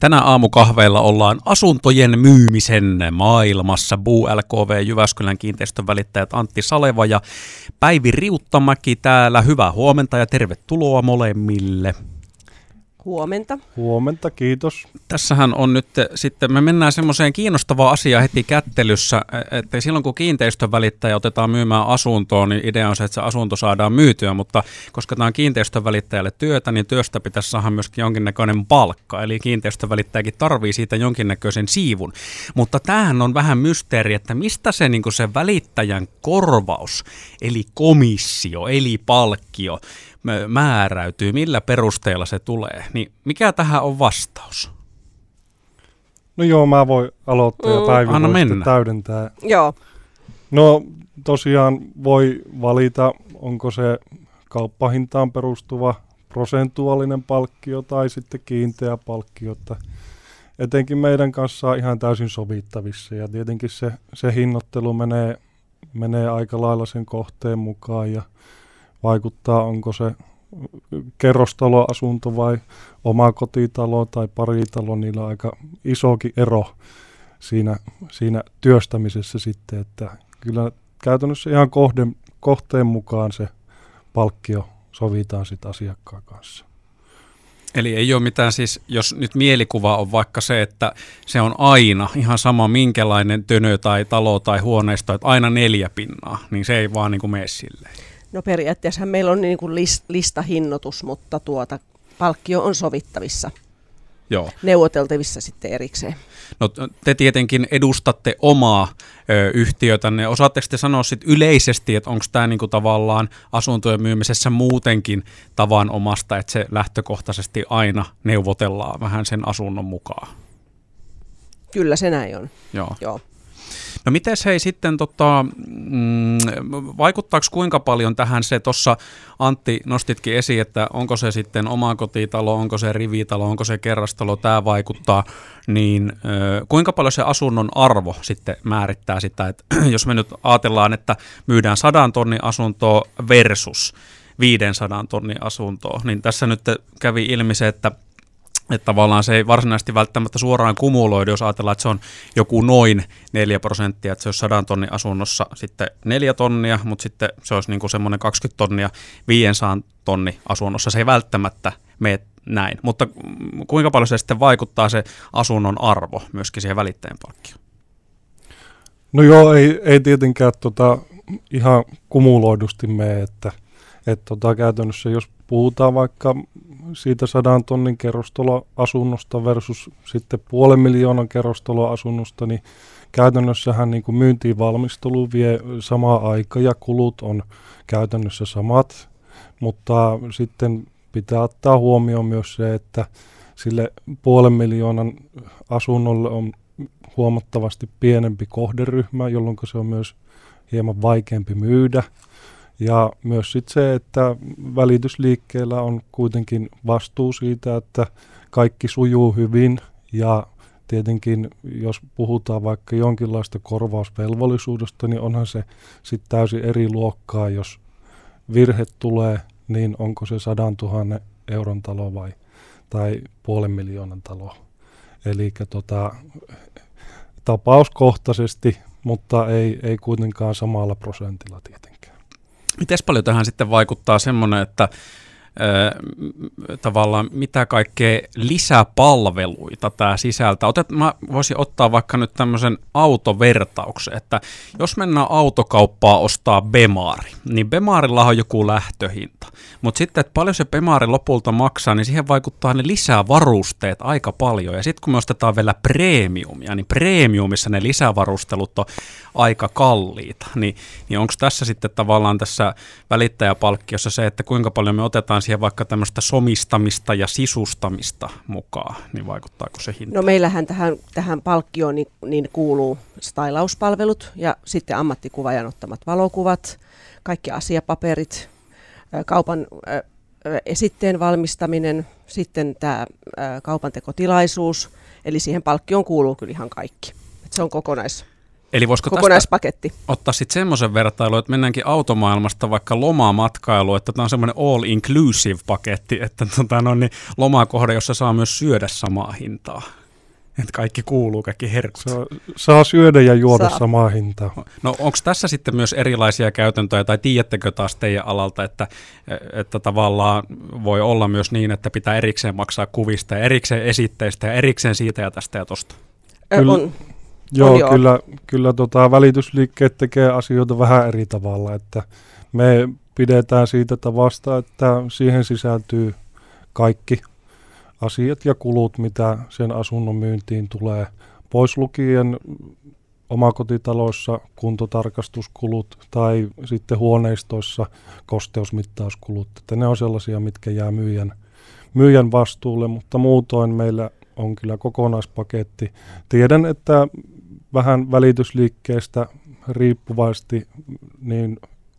Tänään aamukahveilla ollaan asuntojen myymisen maailmassa. Bo LKV Jyväskylän kiinteistön välittäjät Antti Saleva ja Päivi Riuttamäki täällä. Hyvää huomenta ja tervetuloa molemmille. Huomenta. Huomenta, kiitos. Tässähän on nyt sitten, me mennään semmoiseen kiinnostavaan asiaan heti kättelyssä, että silloin kun kiinteistön välittäjä otetaan myymään asuntoon, niin idea on se, että se asunto saadaan myytyä, mutta koska tämä on kiinteistön välittäjälle työtä, niin työstä pitäisi saada myöskin jonkinnäköinen palkka, eli kiinteistön välittäjäkin tarvii siitä jonkinnäköisen siivun. Mutta tämähän on vähän mysteeri, että mistä se, niin kuin se välittäjän korvaus, eli komissio, eli palkkio, määräytyy, millä perusteella se tulee, niin mikä tähän on vastaus? No joo, mä voin aloittaa ja Päivi voi täydentää. Joo. No tosiaan voi valita, onko se kauppahintaan perustuva prosentuaalinen palkkio tai sitten kiinteä palkkio, että etenkin meidän kanssa on ihan täysin sovittavissa ja tietenkin se hinnoittelu menee aika lailla sen kohteen mukaan ja vaikuttaa, onko se kerrostaloasunto vai oma kotitalo tai paritalo, niillä on aika isokin ero siinä työstämisessä sitten, että kyllä käytännössä ihan kohteen mukaan se palkkio sovitaan sitten asiakkaan kanssa. Eli ei ole mitään siis, jos nyt mielikuva on vaikka se, että se on aina ihan sama minkälainen tönö tai talo tai huoneisto, että aina 4 pinnaa, niin se ei vaan niin kuin mene silleen. No periaatteessahan meillä on niin kuin listahinnoitus, mutta palkkio on sovittavissa. Joo. Neuvoteltavissa sitten erikseen. No te tietenkin edustatte omaa yhtiötänne. Osaatteko te sanoa sit yleisesti, että onko tämä niinku tavallaan asuntojen myymisessä muutenkin tavanomasta, että se lähtökohtaisesti aina neuvotellaan vähän sen asunnon mukaan? Kyllä se näin on. Joo. No mites hei sitten, vaikuttaako kuinka paljon tähän se, tuossa Antti nostitkin esiin, että onko se sitten oma kotitalo, onko se rivitalo, onko se kerrostalo, tämä vaikuttaa, niin kuinka paljon se asunnon arvo sitten määrittää sitä, että jos me nyt ajatellaan, että myydään 100 000 asuntoa versus 500 000 asuntoa, niin tässä nyt kävi ilmi se, että tavallaan se ei varsinaisesti välttämättä suoraan kumuloidu, jos ajatellaan, että se on joku noin 4%, että se olisi 100 000 asunnossa sitten 4 000, mutta sitten se olisi niin kuin semmoinen 20 000 500 000 asunnossa. Se ei välttämättä mene näin, mutta kuinka paljon se sitten vaikuttaa se asunnon arvo myöskin siihen välittäjän palkkioon? No joo, ei tietenkään ihan kumuloidusti mene, että käytännössä jos puhutaan vaikka siitä 100 000 kerrostaloasunnosta versus sitten 500 000 kerrostaloasunnosta, niin käytännössähän niin kuin myyntiin valmistelu vie samaa aikaa ja kulut on käytännössä samat, mutta sitten pitää ottaa huomioon myös se, että sille 500 000 asunnolle on huomattavasti pienempi kohderyhmä, jolloin se on myös hieman vaikeampi myydä. Ja myös sitten se, että välitysliikkeellä on kuitenkin vastuu siitä, että kaikki sujuu hyvin ja tietenkin jos puhutaan vaikka jonkinlaista korvausvelvollisuudesta, niin onhan se sitten täysin eri luokkaa, jos virhe tulee, niin onko se 100 000 euron talo tai 500 000 talo. Eli tapauskohtaisesti, mutta ei kuitenkaan samalla prosentilla tietenkin. Miten paljon tähän sitten vaikuttaa semmoinen, että tavallaan mitä kaikkea lisäpalveluita tämä sisältää? Mä voisin ottaa vaikka nyt tämmöisen autovertauksen, että jos mennään autokauppaan ostaa Bemari, niin Bemarillahan on joku lähtöhinta, mutta sitten, että paljon se Bemari lopulta maksaa, niin siihen vaikuttaa ne lisävarusteet aika paljon, ja sitten kun me ostetaan vielä premiumia, niin premiumissa ne lisävarustelut on aika kalliita, niin onko tässä sitten tavallaan tässä välittäjäpalkkiossa se, että kuinka paljon me otetaan siihen vaikka tämmöistä somistamista ja sisustamista mukaan, niin vaikuttaako se hintaan? No meillähän tähän palkkioon niin kuuluu stailauspalvelut ja sitten ammattikuvaajan ottamat valokuvat, kaikki asiapaperit, kaupan esitteen valmistaminen, sitten tämä kaupantekotilaisuus, eli siihen palkkioon kuuluu kyllä ihan kaikki. Et se on kokonaisvaltainen Eli voisiko kokonaispaketti tästä ottaa sitten semmoisen vertailun, että mennäänkin automaailmasta vaikka lomamatkailuun, että tämä on semmoinen all-inclusive paketti, että niin lomakohde, jossa saa myös syödä samaa hintaa. Että kaikki kuuluu, kaikki herkut. Saa syödä ja juoda samaa hintaa. No onko tässä sitten myös erilaisia käytäntöjä, tai tiedättekö taas teidän alalta, että tavallaan voi olla myös niin, että pitää erikseen maksaa kuvista ja erikseen esitteistä ja erikseen siitä ja tästä ja tosta? Kyllä, välitysliikkeet tekee asioita vähän eri tavalla, että me pidetään siitä tavasta, että siihen sisältyy kaikki asiat ja kulut, mitä sen asunnon myyntiin tulee, pois lukien omakotitaloissa kuntotarkastuskulut tai sitten huoneistoissa kosteusmittauskulut. Että ne on sellaisia, mitkä jää myyjän vastuulle, mutta muutoin meillä on kyllä kokonaispaketti. Tiedän, että vähän välitysliikkeestä riippuvasti niin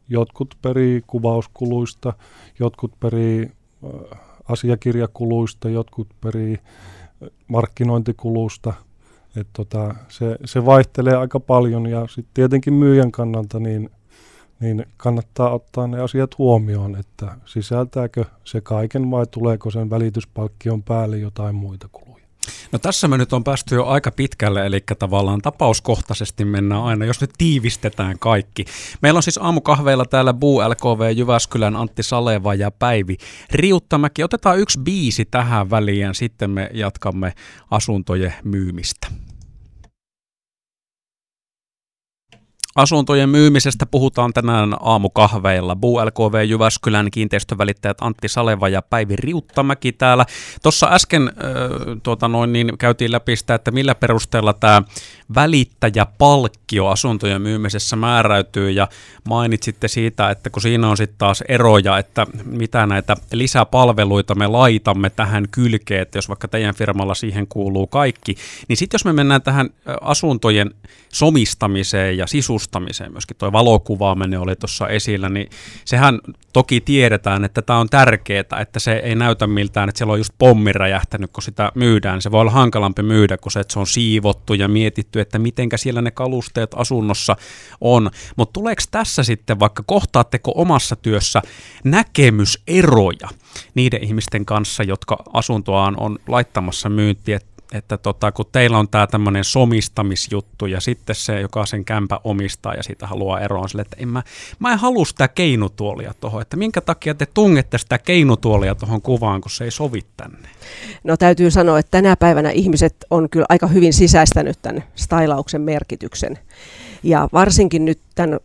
jotkut perii kuvauskuluista, jotkut perii asiakirjakuluista, jotkut perii markkinointikulusta. Se vaihtelee aika paljon ja sitten tietenkin myyjän kannalta niin kannattaa ottaa ne asiat huomioon, että sisältääkö se kaiken vai tuleeko sen välityspalkkion päälle jotain muita kuluja. No tässä me nyt on päästy jo aika pitkälle, eli tavallaan tapauskohtaisesti mennään aina, jos nyt tiivistetään kaikki. Meillä on siis aamukahveilla täällä Bo LKV Jyväskylän Antti Saleva ja Päivi Riuttamäki. Otetaan yksi biisi tähän väliin ja sitten me jatkamme asuntojen myymistä. Asuntojen myymisestä puhutaan tänään aamukahveilla. Bo LKV Jyväskylän kiinteistövälittäjät Antti Saleva ja Päivi Riuttamäki täällä. Tuossa äsken käytiin läpi sitä, että millä perusteella tämä välittäjäpalkkio asuntojen myymisessä määräytyy. Ja mainitsitte siitä, että kun siinä on sitten taas eroja, että mitä näitä lisäpalveluita me laitamme tähän kylkeen, että jos vaikka teidän firmalla siihen kuuluu kaikki. Niin sitten jos me mennään tähän asuntojen somistamiseen ja sisustamiseen, myöskin tuo valokuvaaminen oli tuossa esillä, niin sehän toki tiedetään, että tämä on tärkeää, että se ei näytä miltään, että siellä on just pommi räjähtänyt, kun sitä myydään. Se voi olla hankalampi myydä kuin se, että se on siivottu ja mietitty, että mitenkä siellä ne kalusteet asunnossa on. Mutta tuleeko tässä sitten, vaikka kohtaatteko omassa työssä näkemyseroja niiden ihmisten kanssa, jotka asuntoaan on laittamassa myyntiin, että kun teillä on tämä tämmöinen somistamisjuttu ja sitten se, joka sen kämpä omistaa ja siitä haluaa eroon sille, että mä en halua sitä keinutuolia tuohon, että minkä takia te tungette sitä keinutuolia tuohon kuvaan, kun se ei sovi tänne? No täytyy sanoa, että tänä päivänä ihmiset on kyllä aika hyvin sisäistänyt tämän stylauksen merkityksen. Ja varsinkin nyt tämän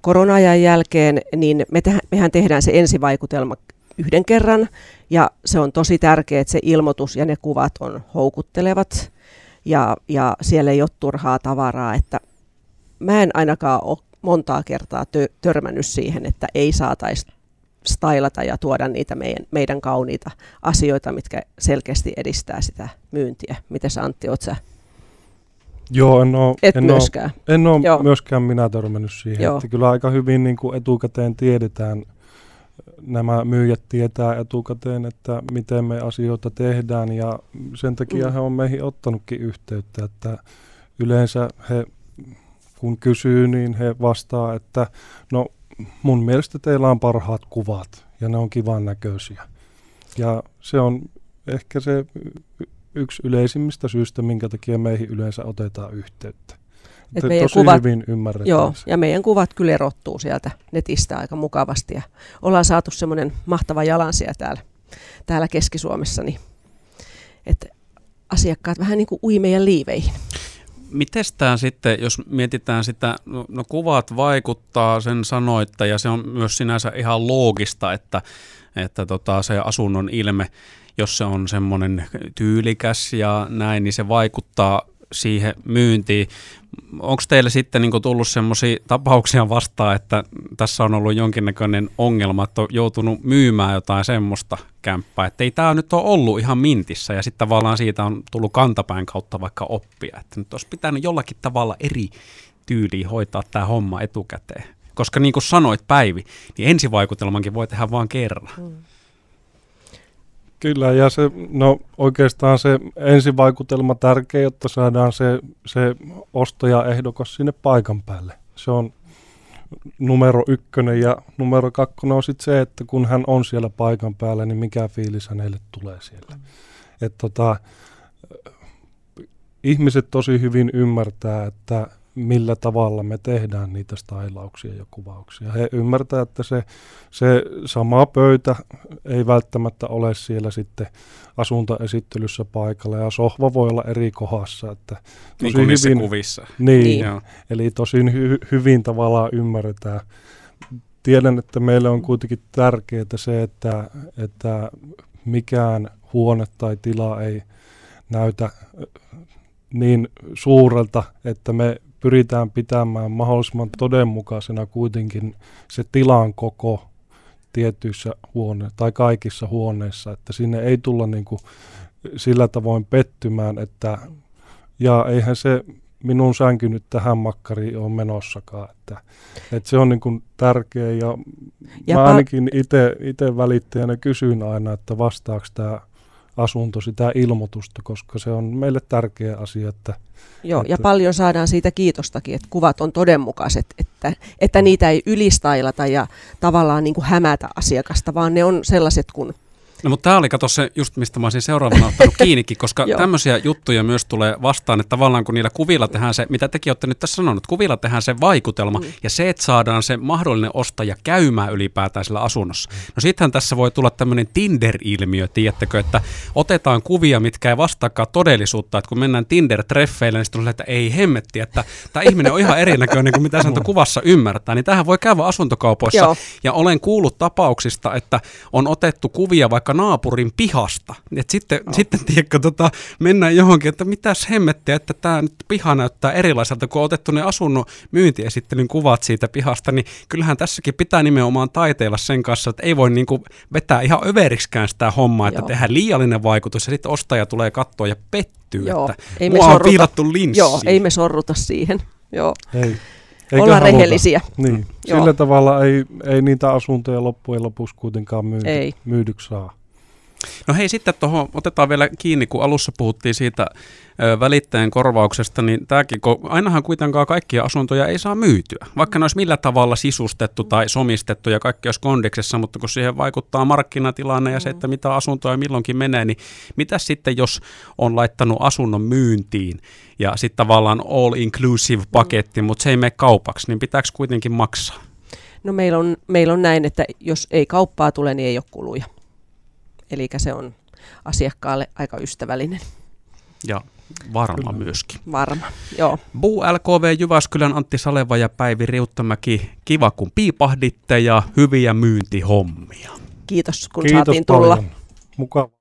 korona-ajan jälkeen, niin mehän tehdään se ensivaikutelma yhden kerran, ja se on tosi tärkeää, että se ilmoitus ja ne kuvat on houkuttelevat, ja siellä ei ole turhaa tavaraa, että mä en ainakaan ole montaa kertaa törmännyt siihen, että ei saataisi stylata ja tuoda niitä meidän kauniita asioita, mitkä selkeästi edistää sitä myyntiä. Mites Antti, oot sä? Joo, en ole myöskään minä törmännyt siihen, että kyllä aika hyvin niin kuin etukäteen tiedetään. Nämä myyjät tietää etukäteen, että miten me asioita tehdään, ja sen takia he on meihin ottanutkin yhteyttä, että yleensä he, kun kysyy, niin he vastaa, että no mun mielestä teillä on parhaat kuvat ja ne on kivan näköisiä. Ja se on ehkä se yksi yleisimmistä syystä, minkä takia meihin yleensä otetaan yhteyttä. Että meidän tosi kuvat, hyvin ymmärretään. Joo, ja meidän kuvat kyllä erottuu sieltä netistä aika mukavasti. Ja ollaan saatu semmoinen mahtava jalansija täällä Keski-Suomessa, niin että asiakkaat vähän niin kuin ui meidän liiveihin. Mites tämä sitten, jos mietitään sitä, no kuvat vaikuttaa, sen sanoitta, ja se on myös sinänsä ihan loogista, että se asunnon ilme, jos se on semmoinen tyylikäs ja näin, niin se vaikuttaa siihen myyntiin. Onko teille sitten niin tullut semmoisia tapauksia vastaan, että tässä on ollut jonkinnäköinen ongelma, että on joutunut myymään jotain semmoista kämppää, että ei tämä nyt ole ollut ihan mintissä, ja sitten tavallaan siitä on tullut kantapään kautta vaikka oppia, että nyt olisi pitänyt jollakin tavalla eri tyyliä hoitaa tämä homma etukäteen. Koska niin kuin sanoit, Päivi, niin ensivaikutelmankin voi tehdä vaan kerran. Kyllä, ja se, no oikeastaan se ensivaikutelma tärkeä, jotta saadaan se ostajaehdokas sinne paikan päälle. Se on numero 1, ja numero 2 on sitten se, että kun hän on siellä paikan päällä, niin mikä fiilis hänelle tulee siellä. Ihmiset tosi hyvin ymmärtää, että millä tavalla me tehdään niitä stailauksia ja kuvauksia. He ymmärtää, että se sama pöytä ei välttämättä ole siellä sitten asuntoesittelyssä paikalla, ja sohva voi olla eri kohdassa. Että niin kuin missä kuvissa. Niin. Eli tosi hyvin tavallaan ymmärretään. Tiedän, että meille on kuitenkin tärkeää se, että mikään huone tai tila ei näytä niin suurelta, että me pyritään pitämään mahdollisimman todenmukaisena kuitenkin se tilan koko tietyissä tai kaikissa huoneissa, että sinne ei tulla niin kuin sillä tavoin pettymään, että ja eihän se minun sänky nyt tähän makkariin ole menossakaan, että se on niin kuin tärkeä, ja mä ainakin itse välittäjänä kysyn aina, että vastaako tämä asunto sitä ilmoitusta, koska se on meille tärkeä asia. Että ja paljon saadaan siitä kiitostakin, että kuvat on todenmukaiset, että niitä ei ylistailata ja tavallaan niin kuin hämätä asiakasta, vaan ne on sellaiset kuin... No, mutta tämä oli, kato, se just mistä mä olisin seuraavana ottanut kiinnikin, koska tämmöisiä juttuja myös tulee vastaan, että tavallaan kun niillä kuvilla tehdään se, mitä tekin olette nyt tässä sanonut, kuvilla tehdään se vaikutelma ja se, että saadaan se mahdollinen ostaja käymään ylipäätään sillä asunnossa. No sittenhän tässä voi tulla tämmöinen Tinder-ilmiö, tiedättekö, että otetaan kuvia, mitkä ei vastaakaan todellisuutta, että kun mennään Tinder-treffeille, niin sitten on, että ei hemmetti, että tämä ihminen on ihan erinäköinen kuin mitä sanota kuvassa ymmärtää, niin tähän voi käydä asuntokaupoissa. Joo. Ja olen kuullut tapauksista, että on otettu kuvia vaikka naapurin pihasta. Et sitten tiedätkö, mennään johonkin, että mitäs hemmettiä, että tämä nyt piha näyttää erilaiselta, kun on otettu ne asunnon myyntiesittelyn kuvat siitä pihasta, niin kyllähän tässäkin pitää nimenomaan taiteilla sen kanssa, että ei voi niinku vetää ihan överiksikään sitä hommaa, että tehdään liiallinen vaikutus ja sitten ostaja tulee katsoa ja pettyy, että mua on piilattu linssiin. Joo, ei me sorruta siihen. Joo. Ei. Ollaan rehellisiä. Niin. Sillä tavalla ei niitä asuntoja loppujen lopuksi kuitenkaan myydyksi saa. No hei, sitten tuohon otetaan vielä kiinni, kun alussa puhuttiin siitä välittäjän korvauksesta, niin tämäkin, ainahan kuitenkaan kaikkia asuntoja ei saa myytyä, vaikka ne olisi millä tavalla sisustettu tai somistettu ja kaikki olisi kondiksessa, mutta kun siihen vaikuttaa markkinatilanne ja se, että mitä asuntoja milloinkin menee, niin mitä sitten, jos on laittanut asunnon myyntiin ja sitten tavallaan all-inclusive paketti, mutta se ei mene kaupaksi, niin pitääkö kuitenkin maksaa? No meillä on näin, että jos ei kauppaa tule, niin ei ole kuluja. Eli se on asiakkaalle aika ystävällinen. Ja varma myöskin. Varma, joo. Bo LKV Jyväskylän Antti Saleva ja Päivi Riuttamäki, kiva kun piipahditte ja hyviä myyntihommia. Kiitos kun saatiin tulla. Kiitos paljon. Mukava.